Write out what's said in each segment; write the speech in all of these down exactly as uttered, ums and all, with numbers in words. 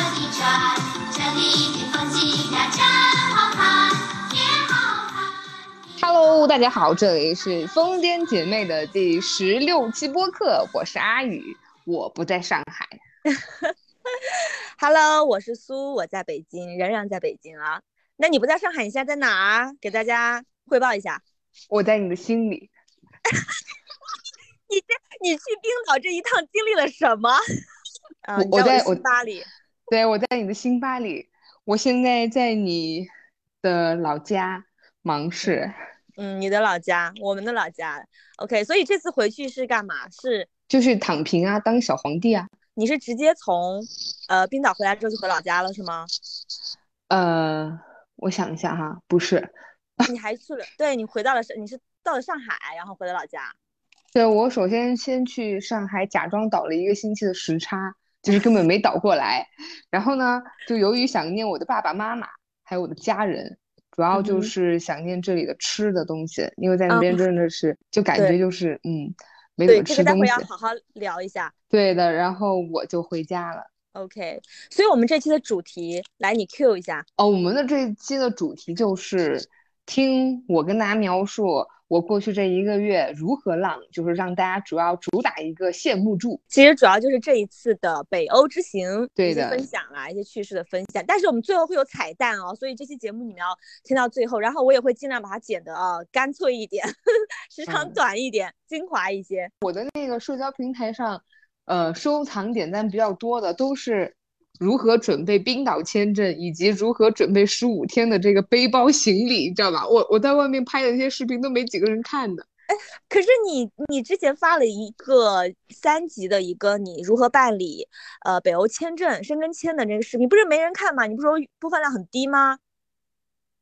一转，这里的风景呀真好看，也好看。Hello， 大家好，这里是疯癫姐妹的第十六期播客，我是阿宇，我不在上海。Hello， 我是苏，我在北京，仍然在北京啊。那你不在上海，你现在在哪儿？给大家汇报一下。我在你的心里。你这你去冰岛这一趟经历了什么？啊、我, 我在我巴黎，对，我在你的新巴黎，我现在在你的老家芒市。嗯，你的老家，我们的老家。OK， 所以这次回去是干嘛？是就是躺平啊，当小皇帝啊。你是直接从呃冰岛回来之后就回老家了是吗？呃，我想一下哈，不是。你还去了？对，你回到了，你是到了上海，然后回到老家。对，我首先先去上海假装倒了一个星期的时差，就是根本没倒过来。然后呢，就由于想念我的爸爸妈妈还有我的家人，主要就是想念这里的吃的东西，嗯、因为在那边真的是、嗯、就感觉就是嗯没怎么吃东西。对，这个待会要好好聊一下。对的，然后我就回家了。OK， 所以我们这期的主题来你 Q 一下哦。我们的这期的主题就是听我跟大家描述我过去这一个月如何浪，就是让大家主要主打一个羡慕住。其实主要就是这一次的北欧之行，对的，一些分享啦，一些趣事的分享。但是我们最后会有彩蛋哦，所以这期节目你们要听到最后，然后我也会尽量把它剪得啊、哦、干脆一点，时长短一点、嗯，精华一些。我的那个社交平台上，呃，收藏点赞比较多的都是如何准备冰岛签证以及如何准备十五天的这个背包行李，你知道吧？我我在外面拍的那些视频都没几个人看的。哎，可是你你之前发了一个三级的一个你如何办理呃北欧签证申根签的这个视频，不是没人看吗？你不是说播放量很低吗？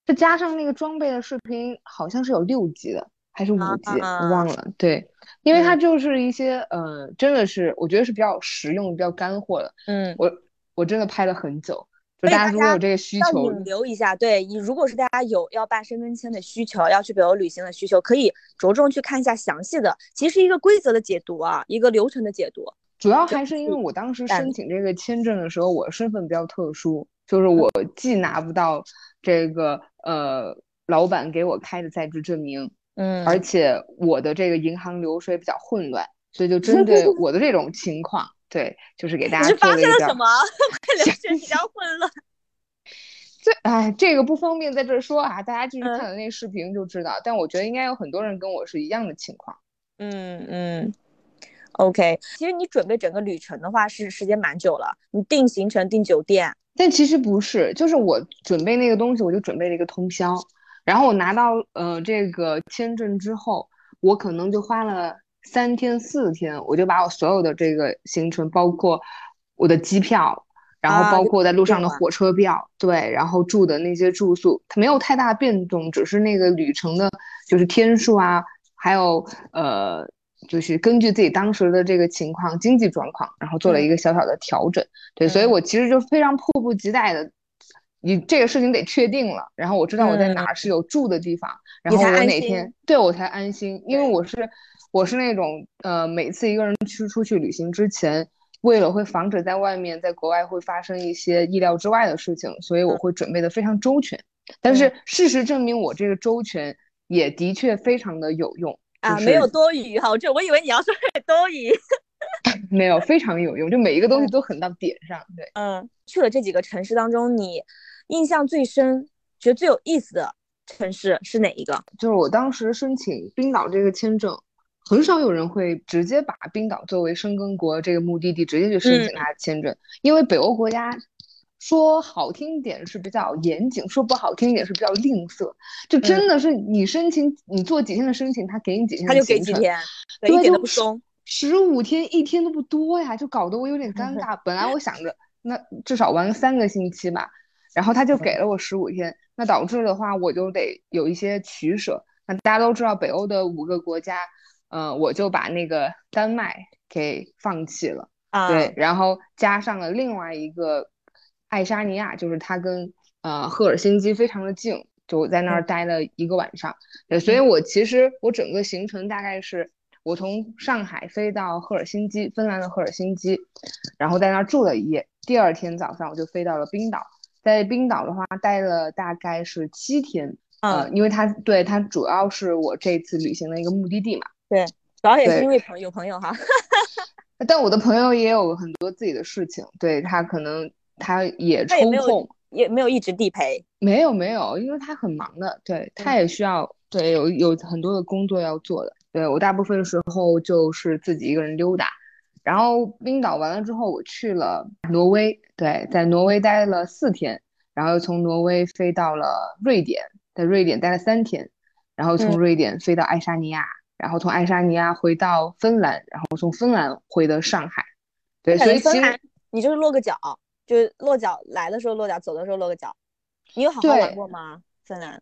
再加上那个装备的视频，好像是有六级的还是五级，啊、我忘了。对。因为它就是一些、嗯、呃，真的是我觉得是比较实用、比较干货的。嗯，我。我真的拍了很久，就大家如果有这个需求要引流一下。对，你如果是大家有要办申根签的需求，要去北欧旅行的需求，可以着重去看一下详细的，其实一个规则的解读啊，一个流程的解读。主要还是因为我当时申请这个签证的时候，我身份比较特殊，就是我既拿不到这个呃老板给我开的在职证明，嗯，而且我的这个银行流水比较混乱，所以就针对我的这种情况。对，就是给大家做了一点。你是发现了什么？快流水比较混乱。这哎，这个不方便在这说啊，大家继续看的那视频就知道、嗯。但我觉得应该有很多人跟我是一样的情况。嗯嗯。OK， 其实你准备整个旅程的话是时间蛮久了，你定行程、定酒店。但其实不是，就是我准备那个东西，我就准备了一个通宵。然后我拿到呃这个签证之后，我可能就花了。三天四天，我就把我所有的这个行程，包括我的机票，然后包括在路上的火车票、啊、对，然后住的那些住宿，它没有太大变动，只是那个旅程的就是天数啊，还有呃就是根据自己当时的这个情况经济状况，然后做了一个小小的调整、嗯、对，所以我其实就非常迫不及待的，你这个事情得确定了，然后我知道我在哪儿是有住的地方、嗯、然后我哪天对我才安心，因为我是我是那种呃，每次一个人去出去旅行之前，为了会防止在外面在国外会发生一些意料之外的事情，所以我会准备的非常周全、嗯、但是事实证明我这个周全也的确非常的有用、就是、啊，没有多余哈，我以为你要说多余。没有，非常有用，就每一个东西都很到点上。对，嗯，去了这几个城市当中，你印象最深觉得最有意思的城市是哪一个？就是我当时申请冰岛这个签证，很少有人会直接把冰岛作为申根国这个目的地直接去申请它的签证、嗯、因为北欧国家说好听点是比较严谨，说不好听点是比较吝啬，就真的是你申请、嗯、你做几天的申请，他给你几天的行程，他就给几天，对，一点都不松，十五天一天都不多呀，就搞得我有点尴尬、嗯、本来我想着那至少玩三个星期吧，然后他就给了我十五天、嗯、那导致的话我就得有一些取舍。那大家都知道北欧的五个国家，嗯、呃，我就把那个丹麦给放弃了、啊、对，然后加上了另外一个爱沙尼亚，就是它跟呃赫尔辛基非常的近，就我在那儿待了一个晚上、嗯、对，所以我其实我整个行程大概是我从上海飞到赫尔辛基，芬兰的赫尔辛基，然后在那儿住了一夜，第二天早上我就飞到了冰岛，在冰岛的话待了大概是七天，嗯、呃，因为它对它主要是我这次旅行的一个目的地嘛。对，主要也是因为朋友朋友哈。但我的朋友也有很多自己的事情，对，他可能他也抽空，也没有一直地陪，没有没有，因为他很忙的，对，他也需要、嗯、对有有很多的工作要做的，对我大部分时候就是自己一个人溜达。然后冰岛完了之后我去了挪威，对，在挪威待了四天，然后从挪威飞到了瑞典，在瑞典待了三天，然后从瑞典飞到爱沙尼亚、嗯、然后从爱沙尼亚回到芬兰，然后从芬兰回到上海。对，所以其实你就是落个脚，就是落脚，来的时候落脚，走的时候落个脚。你有好好玩过吗芬兰？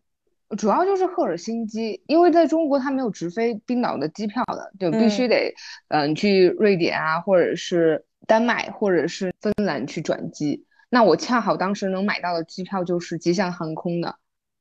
主要就是赫尔辛基，因为在中国它没有直飞冰岛的机票的，就必须得嗯、呃、你去瑞典啊或者是丹麦或者是芬兰去转机。那我恰好当时能买到的机票就是吉祥航空的，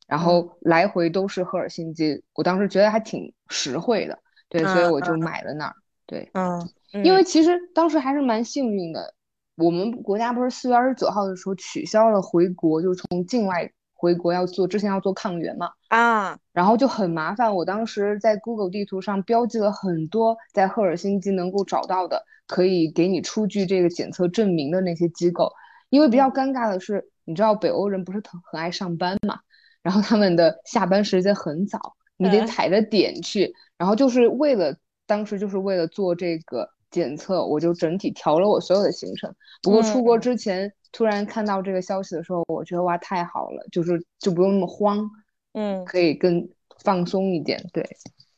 然后来回都是赫尔辛基、嗯、我当时觉得还挺实惠的，对、嗯、所以我就买了那儿、嗯、对、嗯嗯、因为其实当时还是蛮幸运的，我们国家不是四月二十九号的时候取消了回国，就是从境外回国要做，之前要做抗原嘛，啊，然后就很麻烦。我当时在 Google 地图上标记了很多在赫尔辛基能够找到的可以给你出具这个检测证明的那些机构，因为比较尴尬的是，你知道北欧人不是很爱上班嘛，然后他们的下班时间很早，你得踩着点去，然后就是为了当时就是为了做这个检测，我就整体调了我所有的行程。不过出国之前突然看到这个消息的时候，我觉得哇太好了，就是就不用那么慌，嗯，可以更放松一点，对，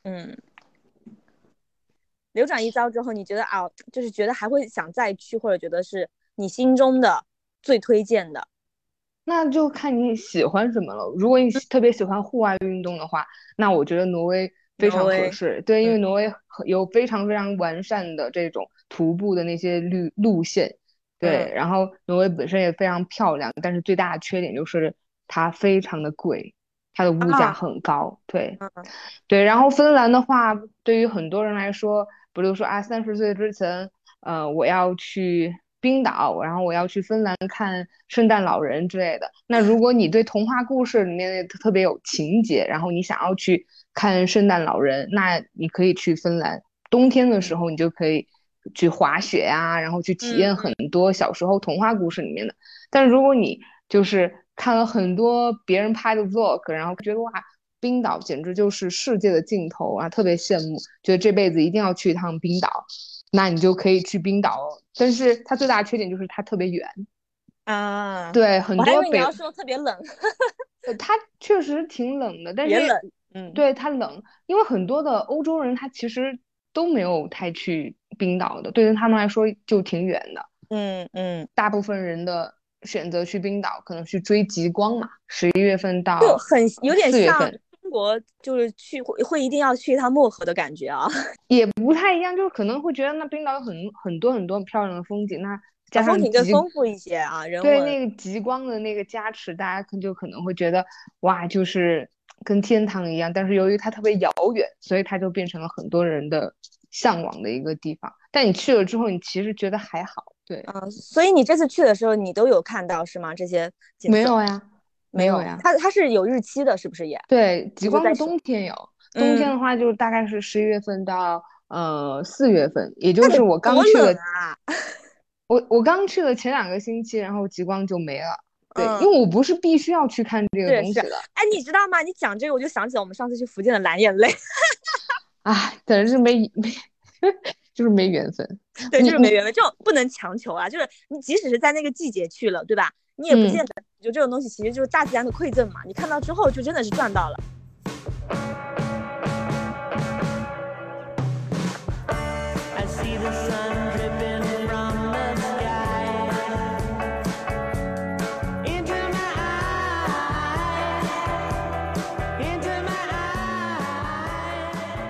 嗯。流转一遭之后，你觉得啊，就是觉得还会想再去，或者觉得是你心中的最推荐的？那就看你喜欢什么了。如果你特别喜欢户外运动的话，那我觉得挪威非常合适，对，因为挪威有非常非常完善的这种徒步的那些路路线，对、嗯、然后挪威本身也非常漂亮，但是最大的缺点就是它非常的贵，它的物价很高、啊、对、嗯、对。然后芬兰的话对于很多人来说，比如说啊三十岁之前呃我要去冰岛，然后我要去芬兰看圣诞老人之类的，那如果你对童话故事里面特别有情节，然后你想要去看圣诞老人，那你可以去芬兰，冬天的时候你就可以去滑雪啊，然后去体验很多小时候童话故事里面的、嗯、但如果你就是看了很多别人拍的 vlog， 然后觉得哇冰岛简直就是世界的尽头啊，特别羡慕，觉得这辈子一定要去一趟冰岛，那你就可以去冰岛。但是它最大的缺点就是它特别远啊，对，很多北，我还以为你要说特别冷。它确实挺冷的，但是也冷，嗯，对，它冷，因为很多的欧洲人他其实都没有太去冰岛的，对于他们来说就挺远的，嗯嗯，大部分人的选择去冰岛可能去追极光嘛，十一月份到就很有点像中国就是去会一定要去一趟漠河的感觉啊，也不太一样，就是可能会觉得那冰岛有很很多很多漂亮的风景，那加上风景更丰富一些啊，人文对那个极光的那个加持，大家就可能会觉得哇就是跟天堂一样，但是由于它特别遥远，所以它就变成了很多人的向往的一个地方，但你去了之后你其实觉得还好，对啊、呃，所以你这次去的时候你都有看到是吗？这些没有呀没有呀，它它是有日期的是不是？也对，极光是冬天有，冬天的话就是大概是十一月份到、嗯、呃四月份，也就是我刚去了、啊、我我刚去了前两个星期，然后极光就没了，对、嗯，因为我不是必须要去看这个东西的。哎，你知道吗？你讲这个我就想起了我们上次去福建的蓝眼泪。哎，但是没没，就是没缘分。对，就是没缘分，这种不能强求啊。就是你即使是在那个季节去了，对吧？你也不见得、嗯、就这种东西，其实就是大自然的馈赠嘛。你看到之后，就真的是赚到了。I see the sun dripping from the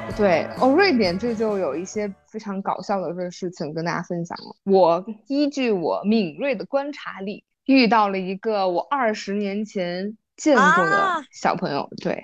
sky.对哦，瑞典这就有一些非常搞笑的事情跟大家分享了。我依据我敏锐的观察力，遇到了一个我二十年前见过的小朋友、啊，对，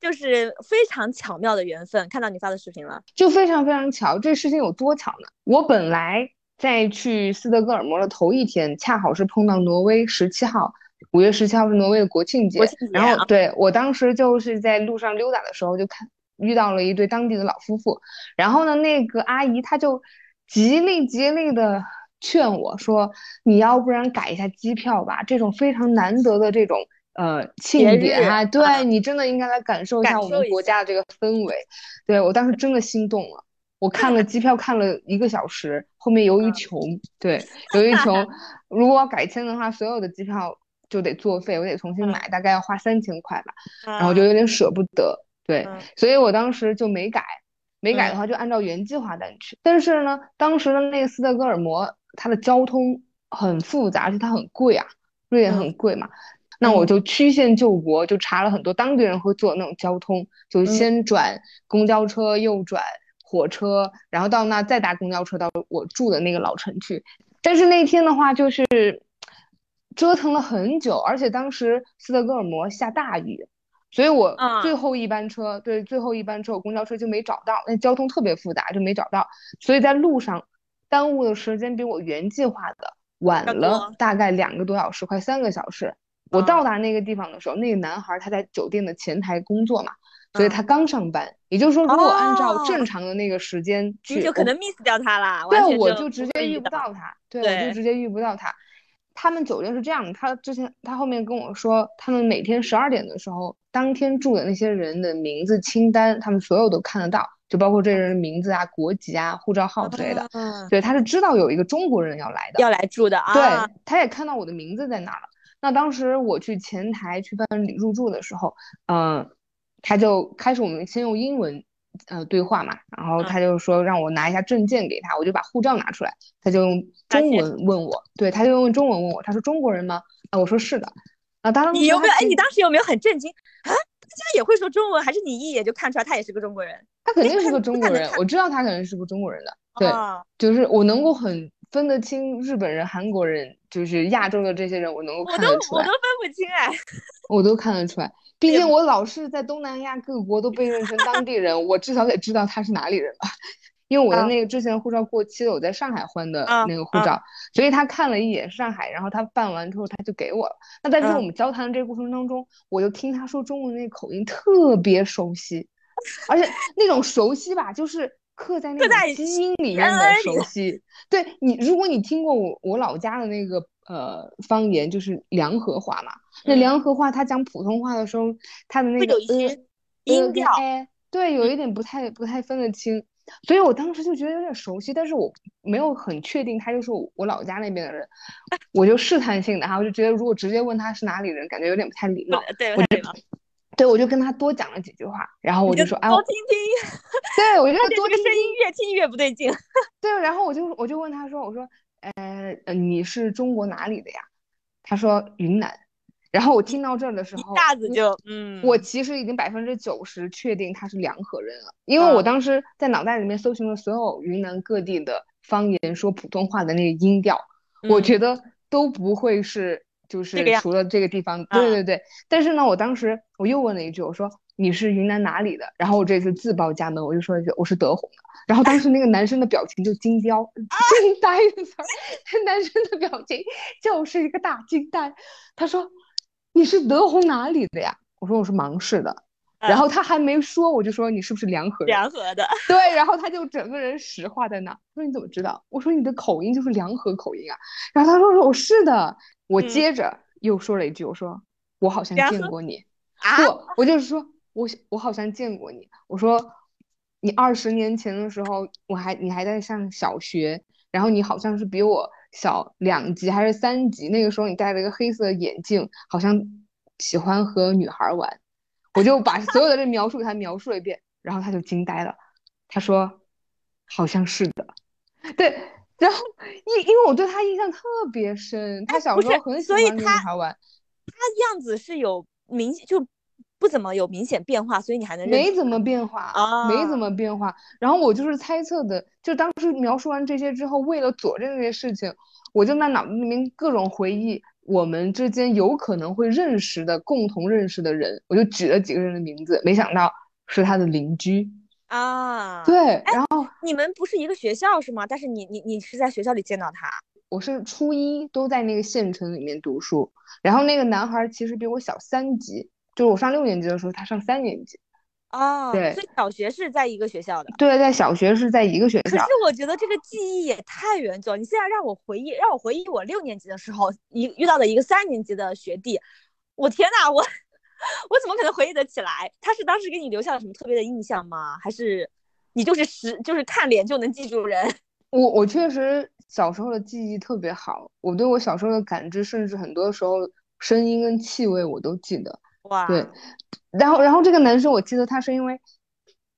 就是非常巧妙的缘分。看到你发的视频了，就非常非常巧。这事情有多巧呢？我本来在去斯德哥尔摩的头一天，恰好是碰到挪威十七号，五月十七号是挪威的国庆节。国庆节啊、然后对我当时就是在路上溜达的时候，就看遇到了一对当地的老夫妇。然后呢，那个阿姨她就极力极力的劝我说：“你要不然改一下机票吧，这种非常难得的这种。”呃，庆典啊，对、啊、你真的应该来感受一下我们国家的这个氛围。对我当时真的心动了，我看了机票看了一个小时，后面由于穷，嗯、对，由于穷，如果我改签的话，所有的机票就得作废，我得重新买，嗯、大概要花三千块吧，嗯、然后就有点舍不得，对，嗯、所以我当时就没改，没改的话就按照原计划单去。嗯、但是呢，当时的那个斯德哥尔摩，它的交通很复杂，而且它很贵啊，瑞典很贵嘛。嗯那我就曲线救国，就查了很多当地人会做那种交通，就先转公交车，右转火车，然后到那再搭公交车到我住的那个老城区。但是那天的话就是折腾了很久，而且当时斯德哥尔摩下大雨，所以我最后一班车，对，最后一班车我公交车就没找到，那交通特别复杂就没找到，所以在路上耽误的时间比我原计划的晚了大概两个多小时，快三个小时。我到达那个地方的时候，那个男孩他在酒店的前台工作嘛，所以他刚上班。也就是说，如果按照正常的那个时间去，你就可能 miss 掉他啦。对，我就直接遇不到他。对，我就直接遇不到他。他们酒店是这样的，他之前他后面跟我说，他们每天十二点的时候，当天住的那些人的名字清单，他们所有都看得到，就包括这人的名字啊、国籍啊、护照号之类的。对，他是知道有一个中国人要来的，要来住的啊。对，他也看到我的名字在哪了。那当时我去前台去办理入住的时候，嗯、呃，他就开始我们先用英文呃对话嘛，然后他就说让我拿一下证件给他，我就把护照拿出来，他就用中文问我，对，他就用中文问我，他说中国人吗？啊，我说是的。啊，当时你有没有哎，你当时有没有很震惊啊？他竟然也会说中文，还是你一眼就看出来他也是个中国人？他肯定是个中国人，我知道他肯定是个中国人的，对，哦、就是我能够很。分得清日本人、韩国人，就是亚洲的这些人，我能够看得出来。我都我都分不清哎，我都看得出来。毕竟我老是在东南亚各国都被认成当地人，我至少得知道他是哪里人吧。因为我的那个之前护照过期了，我在上海换的那个护照，啊、所以他看了一眼上海，然后他办完之后他就给我了。那在这我们交谈的这个过程当中，我就听他说中文那口音特别熟悉，而且那种熟悉吧，就是。刻在那个基因里面的熟悉，对你，如果你听过我我老家的那个呃方言，就是梁河话嘛。那梁河话他讲普通话的时候，他的那个音调，对，有一点不太不太分得清，所以我当时就觉得有点熟悉，但是我没有很确定他就是我老家那边的人，我就试探性的哈，我就觉得如果直接问他是哪里人，感觉有点不太礼貌，对，不太礼貌。对，我就跟他多讲了几句话，然后我就说，哎，多听听。对，我就要多听听。这个声音越听越不对劲。对，然后我就我就问他说，我说，呃，你是中国哪里的呀？他说云南。然后我听到这儿的时候，一下子就，嗯，我其实已经百分之九十确定他是梁河人了，因为我当时在脑袋里面搜寻了所有云南各地的方言说普通话的那个音调，嗯、我觉得都不会是。就是除了这个地方，对对对，啊、但是呢，我当时我又问了一句，我说你是云南哪里的？然后我这次自报家门，我就说一句我是德宏的。然后当时那个男生的表情就惊呆，惊呆的词儿，男生的表情就是一个大惊呆。他说你是德宏哪里的呀？我说我是芒市的。然后他还没说，我就说你是不是梁河人？梁河的，对。然后他就整个人石化在那。我说你怎么知道？我说你的口音就是梁河口音啊。然后他说我是的。我接着又说了一句，嗯、我说我好像见过你，啊、我我就是说我我好像见过你。我说你二十年前的时候，我还你还在上小学，然后你好像是比我小两级还是三级，那个时候你戴了一个黑色的眼镜，好像喜欢和女孩玩。我就把所有的这描述给他描述了一遍，然后他就惊呆了，他说好像是的，对。然后，因因为我对他印象特别深，他小时候很喜欢跟女孩玩，他样子是有明就不怎么有明显变化，所以你还能没怎么变化啊，没怎么变化。然后我就是猜测的，就当时描述完这些之后，为了佐证这些事情，我就在脑子里面各种回忆我们之间有可能会认识的共同认识的人，我就举了几个人的名字，没想到是他的邻居。啊，对，然后你们不是一个学校是吗？但是你你你是在学校里见到他？我是初一都在那个县城里面读书，然后那个男孩其实比我小三级，就是我上六年级的时候，他上三年级。哦，对，所以小学是在一个学校的。对，在小学是在一个学校。可是我觉得这个记忆也太远久，你现在让我回忆，让我回忆我六年级的时候一遇到的一个三年级的学弟，我天哪，我我怎么可能回忆得起来？他是当时给你留下了什么特别的印象吗？还是你就是实就是看脸就能记住人？我我确实小时候的记忆特别好，我对我小时候的感知，甚至很多时候声音跟气味我都记得。哇，对，然后然后这个男生我记得他是因为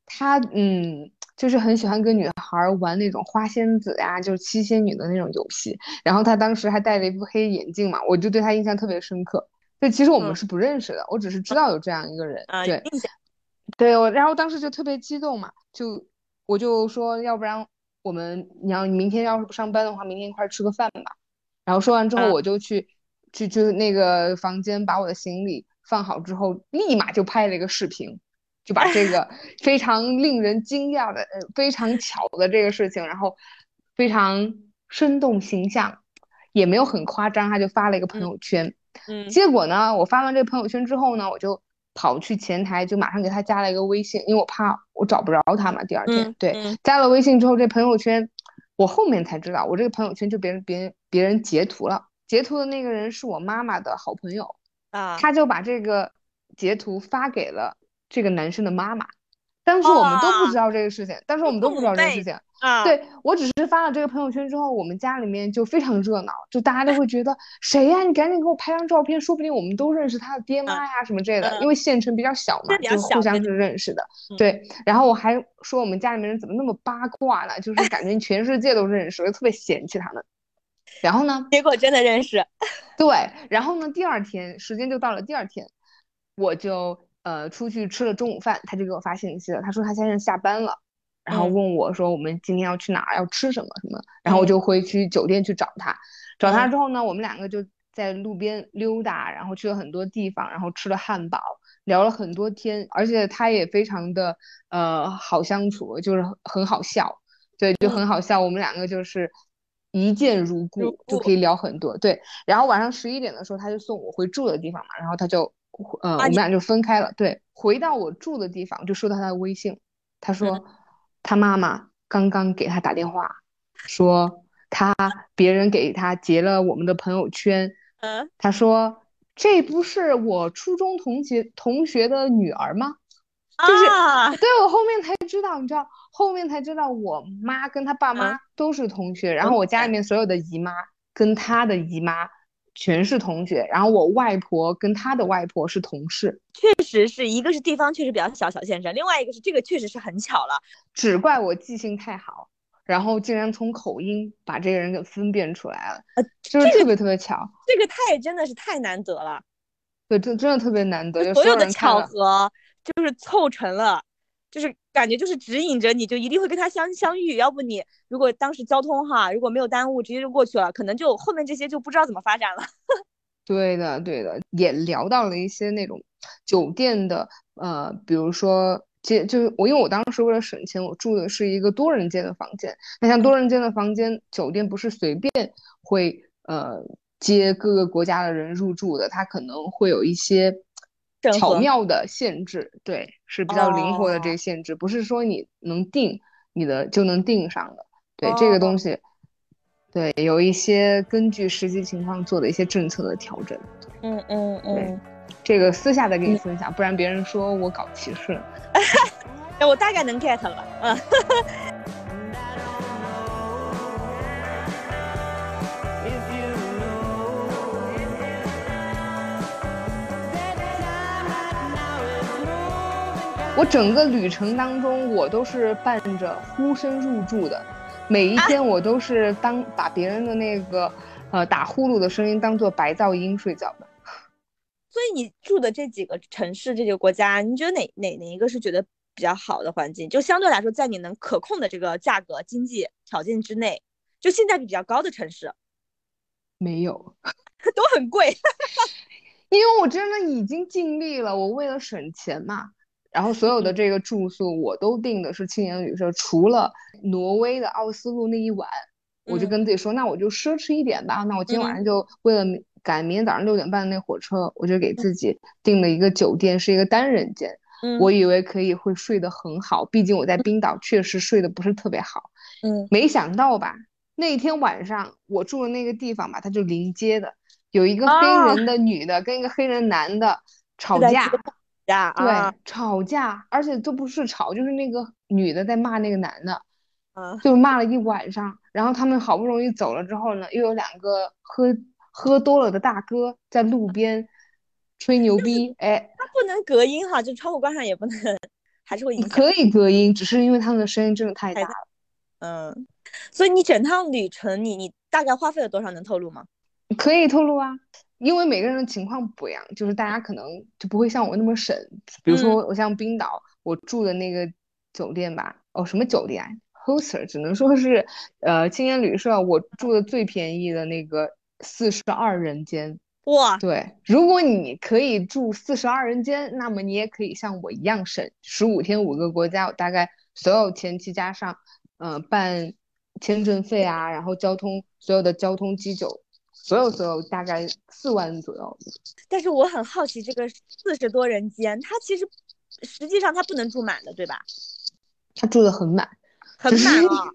他嗯就是很喜欢跟女孩玩那种花仙子呀、啊、就是七仙女的那种游戏，然后他当时还戴了一副黑眼镜嘛，我就对他印象特别深刻。对，其实我们是不认识的、嗯、我只是知道有这样一个人、嗯、对、嗯、对，我然后当时就特别激动嘛，就我就说要不然我们你要你明天要是不上班的话，明天一块吃个饭吧。然后说完之后我就去、嗯、去去那个房间把我的行李放好之后，立马就拍了一个视频，就把这个非常令人惊讶的非常巧的这个事情，然后非常生动形象，也没有很夸张，他就发了一个朋友圈。嗯，结果呢，我发完这个朋友圈之后呢，我就跑去前台，就马上给他加了一个微信，因为我怕我找不着他嘛，第二天、嗯、对、嗯、加了微信之后，这朋友圈我后面才知道，我这个朋友圈就别人别人别人截图了，截图的那个人是我妈妈的好朋友啊，他就把这个截图发给了这个男生的妈妈，当时我们都不知道这个事情，当时我们都不知道这个事情。啊、对，我只是发了这个朋友圈之后，我们家里面就非常热闹，就大家都会觉得谁呀、啊，你赶紧给我拍张照片，说不定我们都认识他的爹妈呀、啊、什么之类的，因为县城比较小嘛，就互相是认识的。对，然后我还说我们家里面人怎么那么八卦呢，就是感觉全世界都认识，我就特别嫌弃他们。然后呢，结果真的认识。对，然后呢，第二天时间就到了，第二天我就呃出去吃了中午饭，他就给我发信息了，他说他先生下班了，然后问我说我们今天要去哪儿，要吃什么什么，然后我就回去酒店去找他，找他之后呢，我们两个就在路边溜达，然后去了很多地方，然后吃了汉堡，聊了很多天，而且他也非常的呃好相处，就是很好笑，对，就很好笑，我们两个就是一见如故，就可以聊很多。对，然后晚上十一点的时候他就送我回住的地方嘛，然后他就呃、啊、我们俩就分开了。对，回到我住的地方就收到他的微信，他说、嗯、他妈妈刚刚给他打电话说他别人给他截了我们的朋友圈，嗯，他说这不是我初中同学同学的女儿吗，就是、啊、对，我后面才知道，你知道后面才知道我妈跟她爸妈都是同学、嗯、然后我家里面所有的姨妈跟她的姨妈全是同学，然后我外婆跟她的外婆是同事。确实是一个是地方确实比较小小县城，另外一个是这个确实是很巧了，只怪我记性太好，然后竟然从口音把这个人给分辨出来了、呃、就是特别特别巧、这个、这个太真的是太难得了。对，真的特别难得，就所有的巧合就是凑成了，就是感觉就是指引着你就一定会跟他相相遇，要不你如果当时交通哈，如果没有耽误直接就过去了，可能就后面这些就不知道怎么发展了。对的对的，也聊到了一些那种酒店的呃比如说就是我因为我当时为了省钱，我住的是一个多人间的房间，那像多人间的房间酒店不是随便会呃接各个国家的人入住的，它可能会有一些巧妙的限制，对，是比较灵活的这个限制、哦、不是说你能定你的就能定上的，对、哦、这个东西，对，有一些根据实际情况做的一些政策的调整。嗯嗯嗯，这个私下再给你分享、嗯、不然别人说我搞歧视了。我大概能 get 了，嗯。我整个旅程当中我都是伴着呼声入住的，每一天我都是当把别人的那个呃打呼噜的声音当做白噪音睡觉的。所以你住的这几个城市这几个国家，你觉得哪哪哪一个是觉得比较好的环境，就相对来说在你能可控的这个价格经济条件之内，就性价比比较高的城市？没有。都很贵。因为我真的已经尽力了，我为了省钱嘛，然后所有的这个住宿我都订的是青年旅社，除了挪威的奥斯陆那一晚，我就跟自己说，那我就奢侈一点吧，那我今天晚上就为了赶明天早上六点半那火车，我就给自己订了一个酒店，是一个单人间。我以为可以会睡得很好，毕竟我在冰岛确实睡得不是特别好。嗯，没想到吧，那一天晚上我住的那个地方吧，它就临街的，有一个黑人的女的跟一个黑人男的吵架，啊、对、啊、吵架，而且都不是吵，就是那个女的在骂那个男的，啊、就骂了一晚上。然后他们好不容易走了之后呢，又有两个喝喝多了的大哥在路边吹牛逼，哎，他不能隔音哈，就窗户关上也不能，还是会影响。可以隔音，只是因为他们的声音真的太大了。嗯，所以你整趟旅程你，你你大概花费了多少，能透露吗？可以透露啊，因为每个人的情况不一样，就是大家可能就不会像我那么省。比如说，我像冰岛，嗯、我住的那个酒店吧，哦，什么酒店啊 ？Hoster， 只能说是呃青年旅社，我住的最便宜的那个四十二人间。哇，对，如果你可以住四十二人间，那么你也可以像我一样省十五天五个国家，我大概所有前期加上，嗯、呃，办签证费啊，然后交通所有的交通机酒，所有所有大概四万左右。但是我很好奇，这个四十多人间，它其实实际上它不能住满的，对吧？它住的很满，很满啊、哦。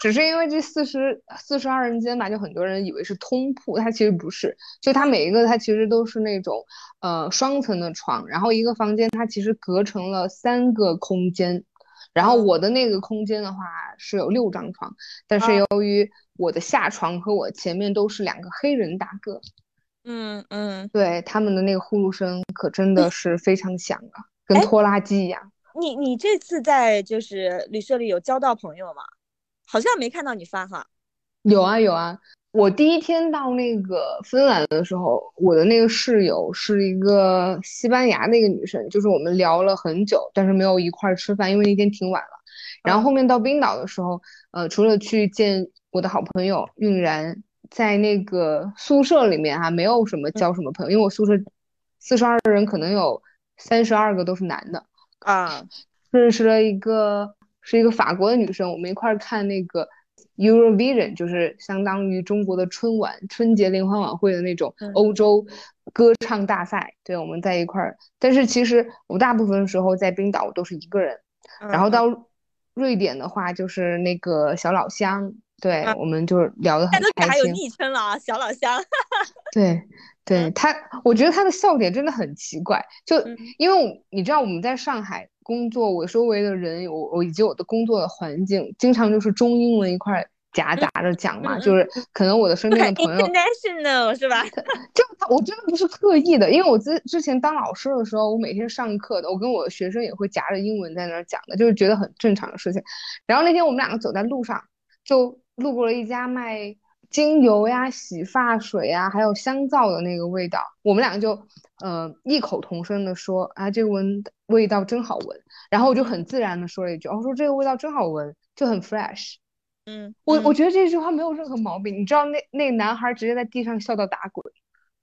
只是因为这四十四十二人间吧，就很多人以为是通铺，它其实不是，就它每一个它其实都是那种呃双层的床，然后一个房间它其实隔成了三个空间，然后我的那个空间的话是有六张床，但是由于我的下床和我前面都是两个黑人大哥，嗯嗯，对，他们的那个呼噜声可真的是非常响啊，跟拖拉机一样。你你这次在就是旅社里有交到朋友吗？好像没看到你发哈。有啊有啊，我第一天到那个芬兰的时候，我的那个室友是一个西班牙的一个女生，就是我们聊了很久，但是没有一块儿吃饭，因为那天挺晚了。然后后面到冰岛的时候，呃，除了去见我的好朋友韵然，在那个宿舍里面啊，没有什么交什么朋友，因为我宿舍四十二人可能有三十二个都是男的啊，认识了一个。是一个法国的女生，我们一块看那个 Eurovision， 就是相当于中国的春晚、春节联欢晚会的那种欧洲歌唱大赛。嗯、对，我们在一块儿。但是其实我大部分时候在冰岛我都是一个人，嗯、然后到瑞典的话就是那个小老乡，对、啊、我们就聊得很开心。他还有昵称了啊，小老乡。对，对他，我觉得他的笑点真的很奇怪，就、嗯、因为你知道我们在上海。工作，我周围的人，我我以及我的工作的环境，经常就是中英文一块夹杂着讲嘛，嗯、就是可能我的身边的朋友 ，international 是吧？就我真的不是刻意的，因为我之之前当老师的时候，我每天上课的，我跟我学生也会夹着英文在那儿讲的，就是觉得很正常的事情。然后那天我们两个走在路上，就路过了一家卖精油呀、洗发水呀，还有香皂的那个味道，我们两个就。呃，异口同声的说啊，这个闻味道真好闻。然后我就很自然的说了一句，我、哦、说这个味道真好闻，就很 fresh。嗯，我我觉得这句话没有任何毛病。你知道那那个男孩直接在地上笑到打滚，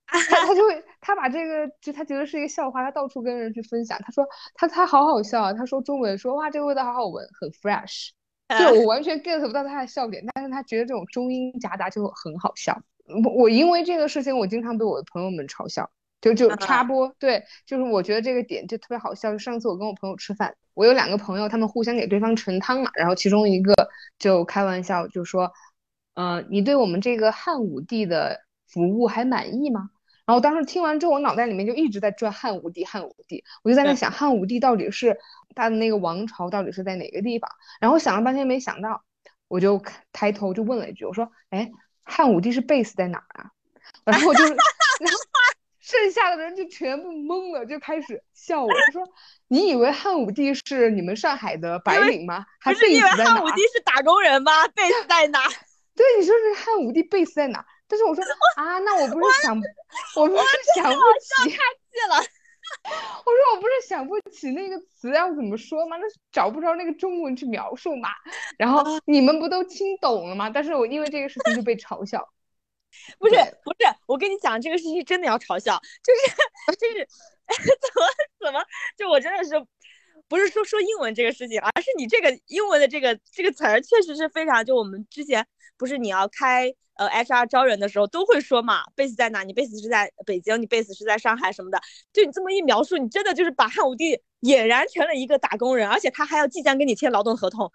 他他就会他把这个就他觉得是一个笑话，他到处跟人去分享。他说他他好好笑啊，他说中文说哇这个味道好好闻，很 fresh。就我完全 get 不到他的笑点，但是他觉得这种中英夹杂就很好笑。我因为这个事情，我经常被我的朋友们嘲笑。就就插播、uh-huh. 对，就是我觉得这个点就特别好笑。上次我跟我朋友吃饭，我有两个朋友，他们互相给对方盛汤嘛，然后其中一个就开玩笑就说，呃，你对我们这个汉武帝的服务还满意吗？然后当时听完之后，我脑袋里面就一直在转汉武帝，汉武帝，我就在那想、嗯、汉武帝到底是他的那个王朝到底是在哪个地方？然后想了半天没想到，我就抬头就问了一句，我说，哎，汉武帝是 base 在哪儿啊？然后就是。然后剩下的人就全部懵了，就开始笑我，就说你以为汉武帝是你们上海的白领吗？还是你以为汉武帝是打工人吗？base 在哪？对，你说是汉武帝 base 在哪？但是我说啊，那我不是想， 我, 我不是想不起了。我说我不是想不起那个词要怎么说吗？那找不着那个中文去描述嘛。然后你们不都听懂了吗？但是我因为这个事情就被嘲笑。不是不是，我跟你讲，这个事情真的要嘲笑，就是就是怎么怎么，就我真的是不是说说英文这个事情，而是你这个英文的这个这个词儿确实是非常，就我们之前不是你要开呃 H R 招人的时候都会说嘛 ，base 在哪？你 base 是在北京，你 base 是在上海什么的。就你这么一描述，你真的就是把汉武帝俨然成了一个打工人，而且他还要即将跟你签劳动合同。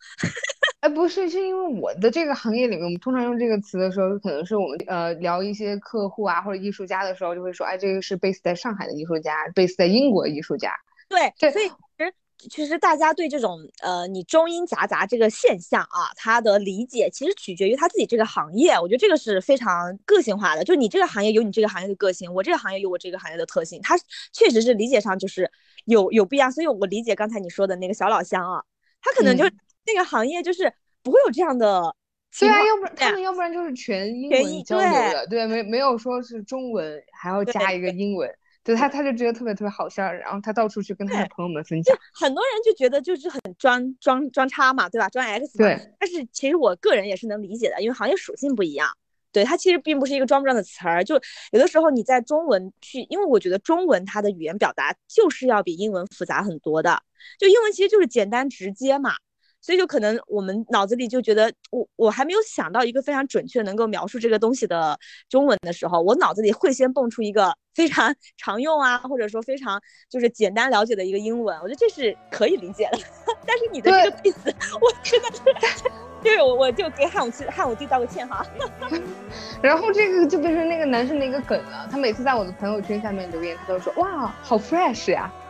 哎，不是，是因为我的这个行业里面，我们通常用这个词的时候，可能是我们呃聊一些客户啊或者艺术家的时候，就会说，哎，这个是 base 在上海的艺术家 ，base 在英国的艺术家。对，对所以其实其实大家对这种呃你中英夹杂这个现象啊，他的理解其实取决于他自己这个行业，我觉得这个是非常个性化的，就你这个行业有你这个行业的个性，我这个行业有我这个行业的特性，他确实是理解上就是有有不一样，所以我理解刚才你说的那个小老乡啊，他可能就、嗯。那个行业就是不会有这样的，对啊，要不然他们要不然就是全英文交流的，对，没没有说是中文还要加一个英文，对，他他就觉得特别特别好笑，然后他到处去跟他的朋友们分享。很多人就觉得就是很装装装叉嘛，对吧？装 X 嘛。对。但是其实我个人也是能理解的，因为行业属性不一样。对，它其实并不是一个装不装的词儿，就有的时候你在中文去，因为我觉得中文它的语言表达就是要比英文复杂很多的，就英文其实就是简单直接嘛。所以就可能我们脑子里就觉得我我还没有想到一个非常准确能够描述这个东西的中文的时候，我脑子里会先蹦出一个非常常用啊，或者说非常就是简单了解的一个英文，我觉得这是可以理解的。但是你的这个意思，我真的是，对，我我就给汉武帝汉武帝道个歉哈。然后这个就变成那个男生的一个梗了，他每次在我的朋友圈下面留言，他都说哇，好 fresh 呀、啊。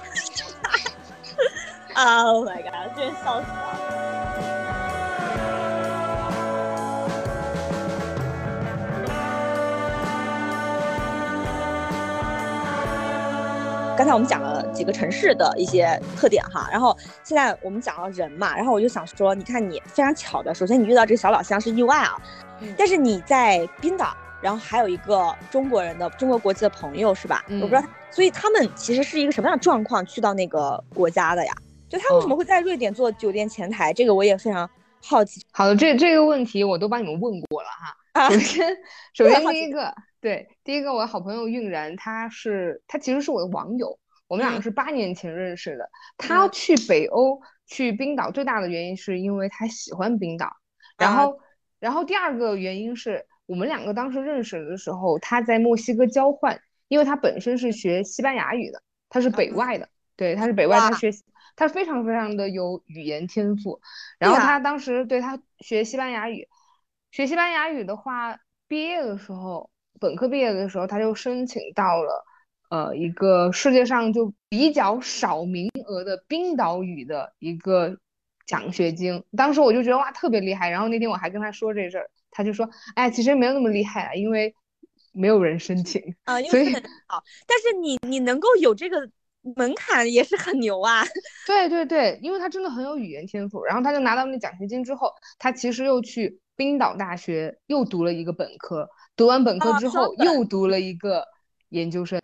Oh my god， 真笑死了。刚才我们讲了几个城市的一些特点哈，然后现在我们讲到人嘛，然后我就想说，你看你非常巧的，首先你遇到这个小老乡是意外啊，但是你在冰岛，然后还有一个中国人的中国国籍的朋友是吧？嗯、我不知道，所以他们其实是一个什么样的状况去到那个国家的呀？就他为什么会在瑞典做酒店前台？嗯、这个我也非常好奇。好的，这这个问题我都帮你们问过了哈。啊、首先，首先第一个，对，第一个我的好朋友韵然，他是他其实是我的网友，我们两个是八年前认识的。嗯、他去北欧去冰岛最大的原因是因为他喜欢冰岛，然后、啊、然后第二个原因是我们两个当时认识的时候，他在墨西哥交换，因为他本身是学西班牙语的，他是北外的，啊、对，他是北外，他学他非常非常的有语言天赋，然后他当时对他学西班牙语。学西班牙语的话，毕业的时候，本科毕业的时候，他就申请到了，呃，一个世界上就比较少名额的冰岛语的一个奖学金。当时我就觉得哇，特别厉害。然后那天我还跟他说这事儿，他就说，哎，其实没有那么厉害啊，因为没有人申请啊，因为好，但是你你能够有这个门槛也是很牛啊。对对对，因为他真的很有语言天赋。然后他就拿到那奖学金之后，他其实又去。冰岛大学又读了一个本科，读完本科之后又读了一个研究生，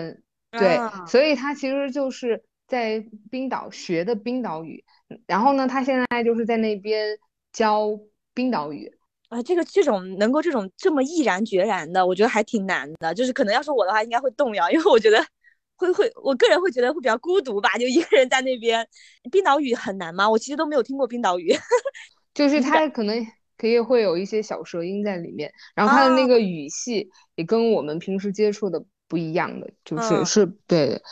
哦、对，哦、所以他其实就是在冰岛学的冰岛语，然后呢，他现在就是在那边教冰岛语。啊，这个这种能够这种这么毅然决然的，我觉得还挺难的。就是可能要是我的话，应该会动摇，因为我觉得会会，我个人会觉得会比较孤独吧，就一个人在那边。冰岛语很难吗？我其实都没有听过冰岛语。就是他可能。可以会有一些小舌音在里面，然后它的那个语系也跟我们平时接触的不一样的，啊、就是是对的。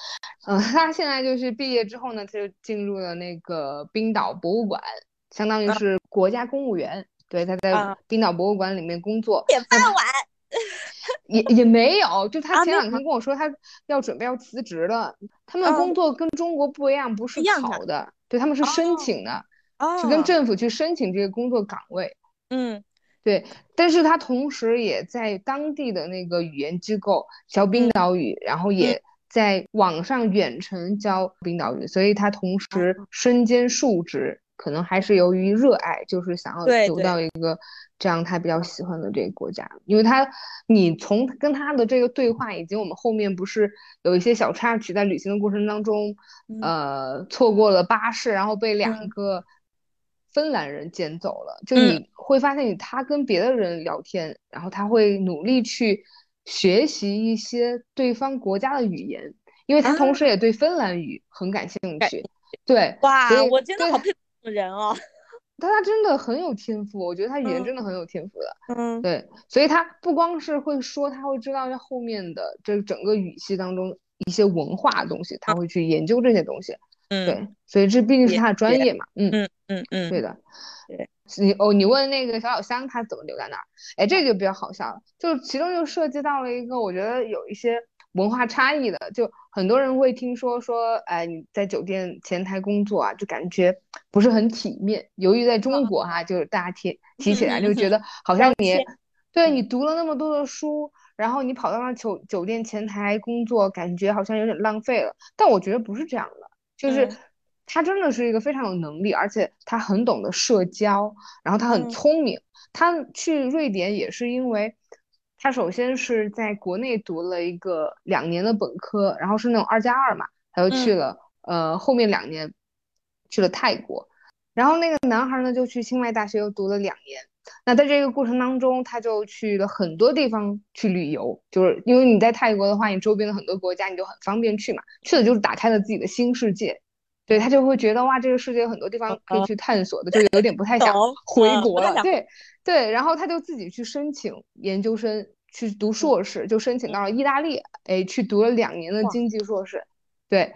嗯、呃，他现在就是毕业之后呢，他就进入了那个冰岛博物馆，相当于是国家公务员。啊、对，他在冰岛博物馆里面工作。铁饭碗。也也没有，就他前两天跟我说他要准备要辞职了。他们工作跟中国不一样，不是考的，啊、对，他们是申请的，啊、是跟政府去申请这个工作岗位。嗯，对，但是他同时也在当地的那个语言机构教冰岛语，嗯、然后也在网上远程教冰岛语，嗯、所以他同时身兼数职，嗯、可能还是由于热爱，就是想要走到一个这样他比较喜欢的这个国家。因为他，你从跟他的这个对话，以及我们后面不是有一些小插曲，在旅行的过程当中，嗯、呃，错过了巴士，然后被两个。嗯芬兰人捡走了，就你会发现他跟别的人聊天，嗯、然后他会努力去学习一些对方国家的语言，因为他同时也对芬兰语很感兴趣，啊、对，哇，我真的好佩服这种人哦。但他真的很有天赋，我觉得他语言真的很有天赋的。嗯，对，所以他不光是会说，他会知道在后面的这整个语系当中一些文化的东西，他会去研究这些东西。嗯，对，所以这毕竟是他的专业嘛。嗯嗯嗯嗯，对的。对，你哦，你问那个小小香他怎么留在那儿？哎，这就比较好笑了，就是其中就涉及到了一个我觉得有一些文化差异的，就很多人会听说说，哎，你在酒店前台工作啊，就感觉不是很体面。由于在中国哈、啊，就是大家提提起来就觉得好像你，对你读了那么多的书，然后你跑到那酒酒店前台工作，感觉好像有点浪费了。但我觉得不是这样的，就是他真的是一个非常有能力，而且他很懂得社交，然后他很聪明。他去瑞典也是因为。他首先是在国内读了一个两年的本科，然后是那种二加二嘛，他又去了、嗯、呃后面两年去了泰国，然后那个男孩呢就去清迈大学又读了两年。那在这个过程当中，他就去了很多地方去旅游，就是因为你在泰国的话，你周边的很多国家你就很方便去嘛，去了就是打开了自己的新世界，对，他就会觉得哇，这个世界有很多地方可以去探索的，就有点不太想回国了。对对，然后他就自己去申请研究生，去读硕士，就申请到了意大利，哎，去读了两年的经济硕士。对，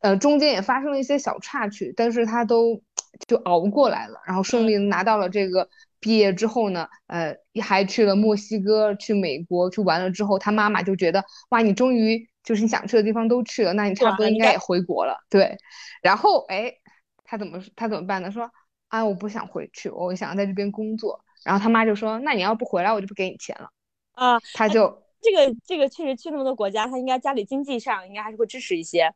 呃，中间也发生了一些小插曲，但是他都就熬过来了，然后顺利拿到了这个。毕业之后呢，呃，还去了墨西哥，去美国，去完了之后，他妈妈就觉得哇，你终于就是你想去的地方都去了，那你差不多应该也回国了，对。然后哎，他怎么他怎么办呢？说啊，我不想回去，我想要在这边工作。然后他妈就说，那你要不回来，我就不给你钱了。啊，他就、哎、这个这个确实去那么多国家，他应该家里经济上应该还是会支持一些。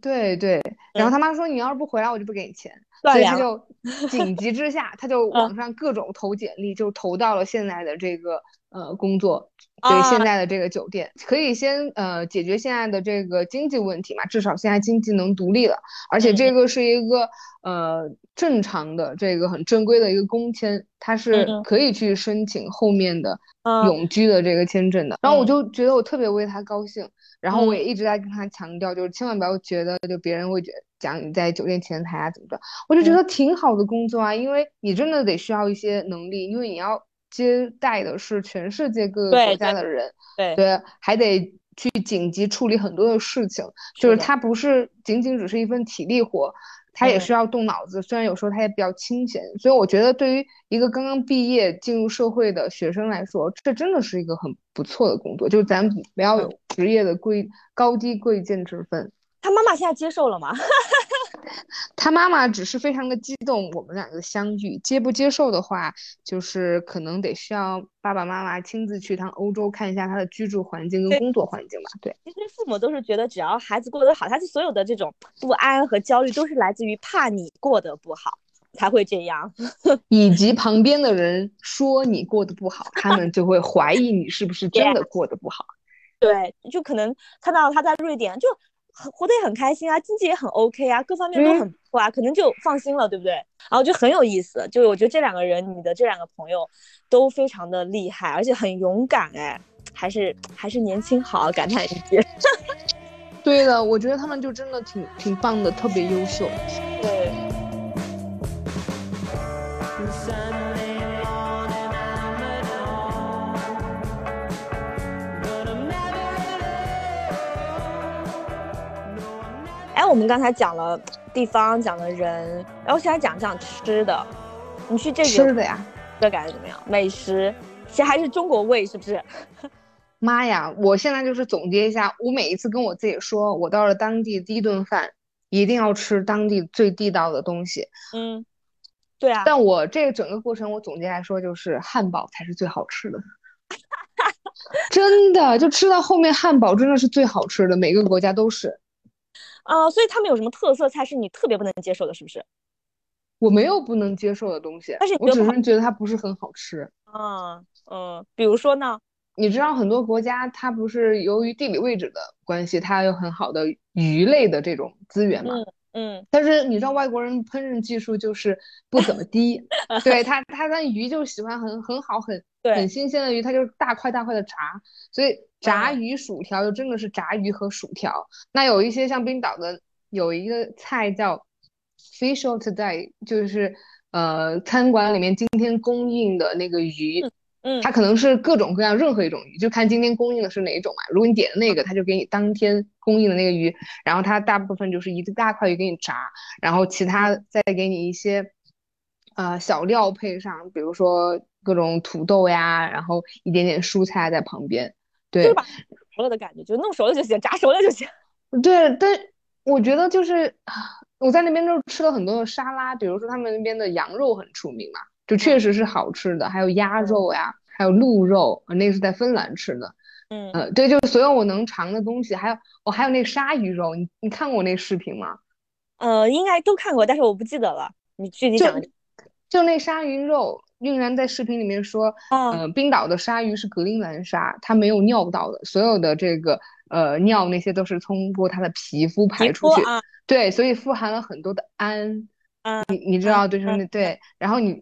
对对，然后他妈说你要是不回来我就不给你钱，所以他就紧急之下他就网上各种投简历，就投到了现在的这个呃工作，对，现在的这个酒店可以先呃解决现在的这个经济问题嘛，至少现在经济能独立了，而且这个是一个呃正常的这个很正规的一个工签，他是可以去申请后面的永居的这个签证的。然后我就觉得我特别为他高兴，然后我也一直在跟他强调，就是千万不要觉得就别人会觉得讲你在酒店前台啊怎么着，我就觉得挺好的工作啊，因为你真的得需要一些能力，因为你要接待的是全世界各个国家的人，对 对, 对，还得去紧急处理很多的事情，就是它不是仅仅只是一份体力活，他也需要动脑子、嗯、虽然有时候他也比较清闲，所以我觉得对于一个刚刚毕业进入社会的学生来说，这真的是一个很不错的工作，就是咱们不要有职业的贵、嗯、高低贵贱之分。他妈妈现在接受了吗？他妈妈只是非常的激动我们两个相遇，接不接受的话就是可能得需要爸爸妈妈亲自去趟欧洲看一下他的居住环境跟工作环境吧。对，其实父母都是觉得只要孩子过得好，他所有的这种不安和焦虑都是来自于怕你过得不好才会这样，以及旁边的人说你过得不好，他们就会怀疑你是不是真的过得不好。对，就可能看到他在瑞典就活得也很开心啊，经济也很 OK 啊，各方面都很不错啊、嗯、可能就放心了，对不对？然后就很有意思，就是我觉得这两个人，你的这两个朋友都非常的厉害，而且很勇敢，哎，还是还是年轻好，感叹一句。对的，我觉得他们就真的挺挺棒的，特别优秀。对。哎，我们刚才讲了地方，讲了人，然后现在讲讲吃的。你去这个吃的呀，这感觉怎么样？美食，其实还是中国味，是不是？妈呀！我现在就是总结一下，我每一次跟我自己说，我到了当地第一顿饭一定要吃当地最地道的东西。嗯，对啊。但我这个整个过程，我总结来说就是汉堡才是最好吃的。真的，就吃到后面汉堡真的是最好吃的，每个国家都是。啊、uh, ，所以他们有什么特色菜是你特别不能接受的，是不是？我没有不能接受的东西，但是我只是觉得它不是很好吃。嗯嗯，比如说呢？你知道很多国家它不是由于地理位置的关系，它有很好的鱼类的这种资源嘛？嗯。嗯，但是你知道外国人烹饪技术就是不怎么低，对他他的鱼就喜欢很很好很很新鲜的鱼，他就是大块大块的炸，所以。炸鱼薯条就真的是炸鱼和薯条，那有一些像冰岛的有一个菜叫 Fish of Today， 就是呃餐馆里面今天供应的那个鱼，嗯，它可能是各种各样任何一种鱼，就看今天供应的是哪一种嘛。如果你点那个，它就给你当天供应的那个鱼，然后它大部分就是一大块鱼给你炸，然后其他再给你一些呃小料配上，比如说各种土豆呀，然后一点点蔬菜在旁边，对，就是把熟了的感觉，就弄熟了就行，炸熟了就行。对，但我觉得就是我在那边就吃了很多的沙拉，比如说他们那边的羊肉很出名嘛，就确实是好吃的，还有鸭肉呀，还有鹿肉，那个是在芬兰吃的，嗯、呃，对，就是所有我能尝的东西，还有我、哦、还有那鲨鱼肉，你你看过我那视频吗？呃，应该都看过，但是我不记得了，你具体讲。就那鲨鱼肉，运然在视频里面说，嗯、呃，冰岛的鲨鱼是格陵兰鲨，它没有尿道的，所有的这个呃尿那些都是通过它的皮肤排出去，啊、对，所以富含了很多的氨，啊、你你知道，对，就是那对，然后你，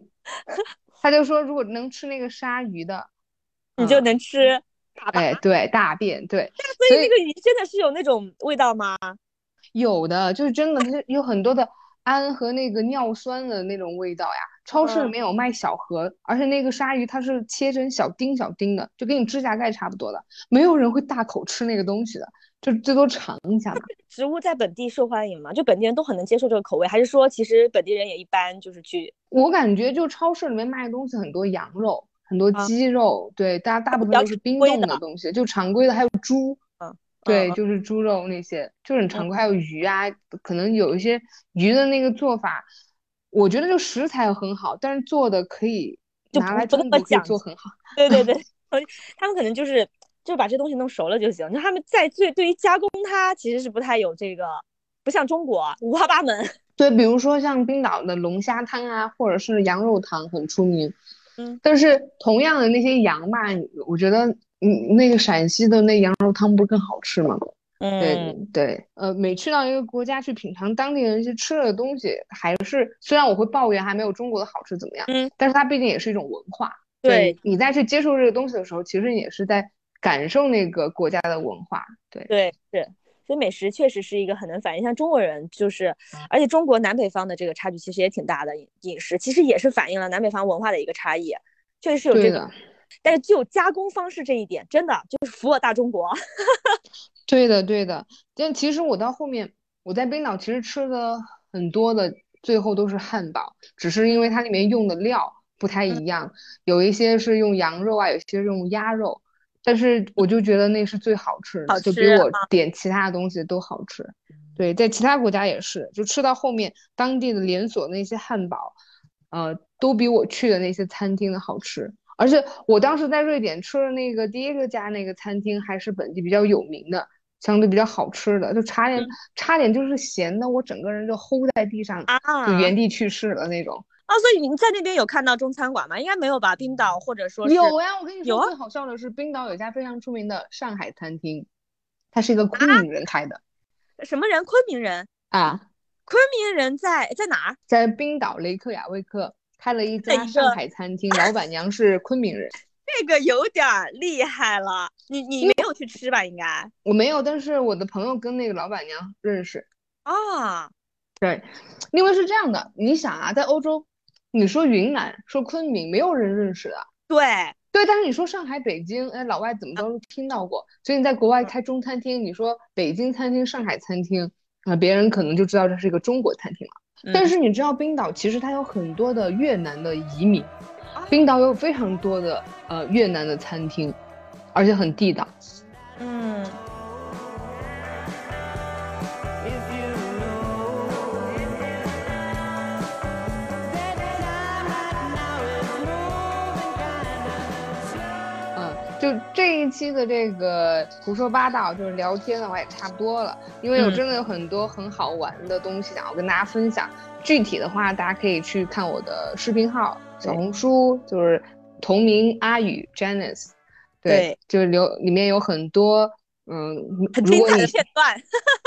他就说如果能吃那个鲨鱼的，你就能吃大便、嗯，哎，对，大便，对，所以那个鱼真的是有那种味道吗？有的，就是真的，就是有很多的氨和那个尿酸的那种味道呀。超市里面有卖小盒、嗯、而且那个鲨鱼它是切成小丁小丁的，就跟你指甲盖差不多的，没有人会大口吃那个东西的，就最多尝一下嘛。食物在本地受欢迎吗？就本地人都很能接受这个口味，还是说其实本地人也一般就是去？我感觉就超市里面卖的东西很多羊肉很多鸡肉、啊、对，大家大部分都是冰冻的东西，就常规的，还有猪、嗯、对、嗯、就是猪肉那些就很常规、嗯、还有鱼啊，可能有一些鱼的那个做法我觉得就食材很好，但是做的可以拿来中国可以做很好。对对对，他们可能就是就把这东西弄熟了就行。他们在对对于加工它其实是不太有这个，不像中国五花八门。对，比如说像冰岛的龙虾汤啊，或者是羊肉汤很出名。嗯，但是同样的那些羊吧，我觉得嗯那个陕西的那羊肉汤不是更好吃吗？嗯，对对，呃，每去到一个国家去品尝当地人去吃的东西，还是虽然我会抱怨还没有中国的好吃怎么样，嗯，但是它毕竟也是一种文化。对，对你在去接触这个东西的时候，其实也是在感受那个国家的文化。对对是，所以美食确实是一个很能反映像中国人就是，而且中国南北方的这个差距其实也挺大的，饮食其实也是反映了南北方文化的一个差异，确实是有这个。但是就加工方式这一点，真的就是服我大中国。对的对的，但其实我到后面我在冰岛其实吃的很多的最后都是汉堡，只是因为它里面用的料不太一样、嗯、有一些是用羊肉啊，有些是用鸭肉，但是我就觉得那是最好吃的，好吃就比我点其他的东西都好吃、嗯、对，在其他国家也是，就吃到后面当地的连锁那些汉堡呃，都比我去的那些餐厅的好吃，而且我当时在瑞典吃的那个第一个家那个餐厅还是本地比较有名的，相对比较好吃的，就差点、嗯、差点就是咸的我整个人就齁在地上、啊、就原地去世了那种啊。所以你在那边有看到中餐馆吗？应该没有吧，冰岛或者说是有呀、啊、我跟你说、啊、最好笑的是冰岛有一家非常出名的上海餐厅，它是一个昆明人开的、啊、什么人？昆明人啊，昆明人在在哪？在冰岛雷克雅未克开了一家上海餐厅、啊、老板娘是昆明人，这个有点厉害了，你你没有去吃吧？应该我没有，但是我的朋友跟那个老板娘认识啊。对，因为是这样的，你想啊，在欧洲，你说云南，说昆明，没有人认识的。对对，但是你说上海、北京，哎，老外怎么都听到过。所以你在国外开中餐厅，你说北京餐厅、上海餐厅啊、呃，别人可能就知道这是一个中国餐厅了。嗯、但是你知道，冰岛其实它有很多的越南的移民。冰岛有非常多的呃越南的餐厅，而且很地道。嗯。嗯，就这一期的这个胡说八道就是聊天的话也差不多了，因为有真的有很多很好玩的东西想要跟大家分享。具体的话，大家可以去看我的视频号。小红书就是同名阿语 Janice， 对， 对，就是留里面有很多嗯，很精彩的片段，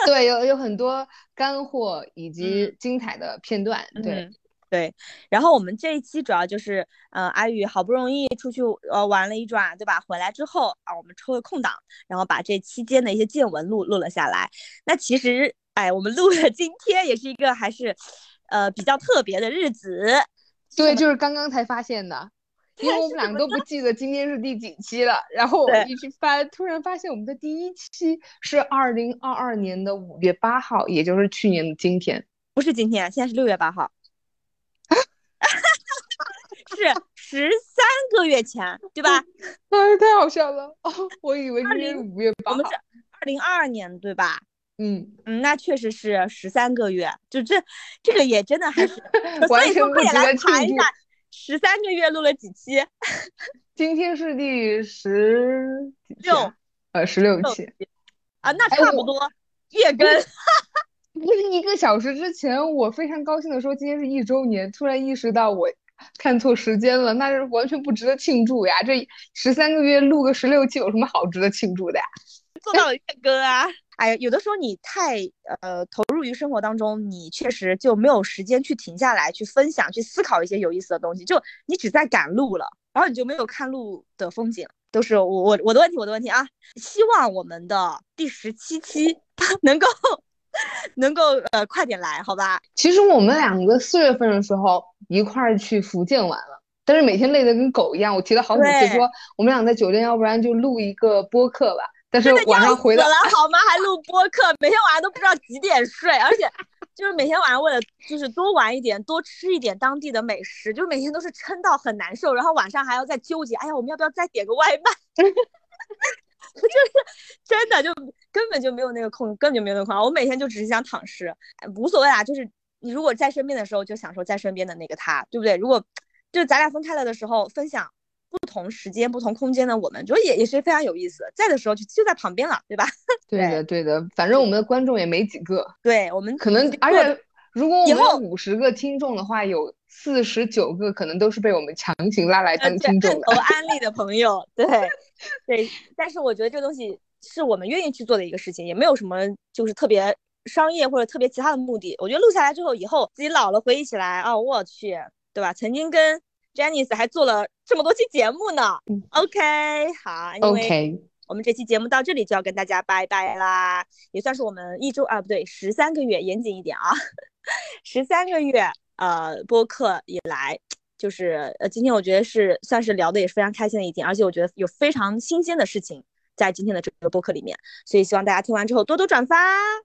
对，有有很多干货以及精彩的片段，嗯、对、嗯、对。然后我们这一期主要就是，呃，阿语好不容易出去呃玩了一转，对吧？回来之后啊，我们抽个空档，然后把这期间的一些见闻录录了下来。那其实哎，我们录的今天也是一个还是呃比较特别的日子。对，就是刚刚才发现的，因为我们两个都不记得今天是第几期了，然后我们一去翻，突然发现我们的第一期是二零二二年的五月八号，也就是去年的今天。不是今天，现在是六月八号。是十三个月前，对吧？哎，太好笑了哦！我以为今天是五月八号。我们是二零二二年，对吧？嗯嗯，那确实是十三个月，就这这个也真的还是完全不值得庆祝。十三个月录了几期？今天是第十六，呃，十六期啊，那差不多、哎、月更。不是一个小时之前，我非常高兴的说今天是一周年，突然意识到我看错时间了，那是完全不值得庆祝呀！这十三个月录个十六期，有什么好值得庆祝的呀？做到了月更啊！哎，有的时候你太呃投入于生活当中，你确实就没有时间去停下来去分享、去思考一些有意思的东西。就你只在赶路了，然后你就没有看路的风景。都是我我我的问题，我的问题啊！希望我们的第十七期能够能够呃快点来，好吧？其实我们两个四月份的时候一块儿去福建玩了，但是每天累得跟狗一样。我提了好几次说，我们俩在酒店，要不然就录一个播客吧。但是晚上回来了好吗？还录播客，每天晚上都不知道几点睡，而且就是每天晚上为了就是多玩一点，多吃一点当地的美食，就是每天都是撑到很难受，然后晚上还要再纠结，哎呀，我们要不要再点个外卖？就是真的就根本就没有那个空，根本就没有那个空。我每天就只是想躺尸，无所谓啊。就是你如果在身边的时候，就享受在身边的那个他，对不对？如果就是咱俩分开了的时候，分享不同时间、不同空间的我们，就也也是非常有意思。在的时候就就在旁边了，对吧？对的，对的。反正我们的观众也没几个，对我们可能，而且如果我们有五十个听众的话，有四十九个可能都是被我们强行拉来当听众的。按头安利的朋友，对对。但是我觉得这东西是我们愿意去做的一个事情，也没有什么就是特别商业或者特别其他的目的。我觉得录下来之后，以后自己老了回忆起来啊、哦，我去，对吧？曾经跟 Janice 还做了这么多期节目呢。嗯、OK， 好，因为我们这期节目到这里就要跟大家拜拜啦，也算是我们一周啊，不对，十三个月，严谨一点啊，十三个月呃播客以来。就是呃，今天我觉得是算是聊的也是非常开心的一点，而且我觉得有非常新鲜的事情在今天的这个播客里面，所以希望大家听完之后多多转发，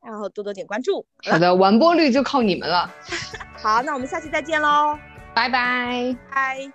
然后多多点关注。好的，完播率就靠你们了。好，那我们下期再见喽，拜拜，拜。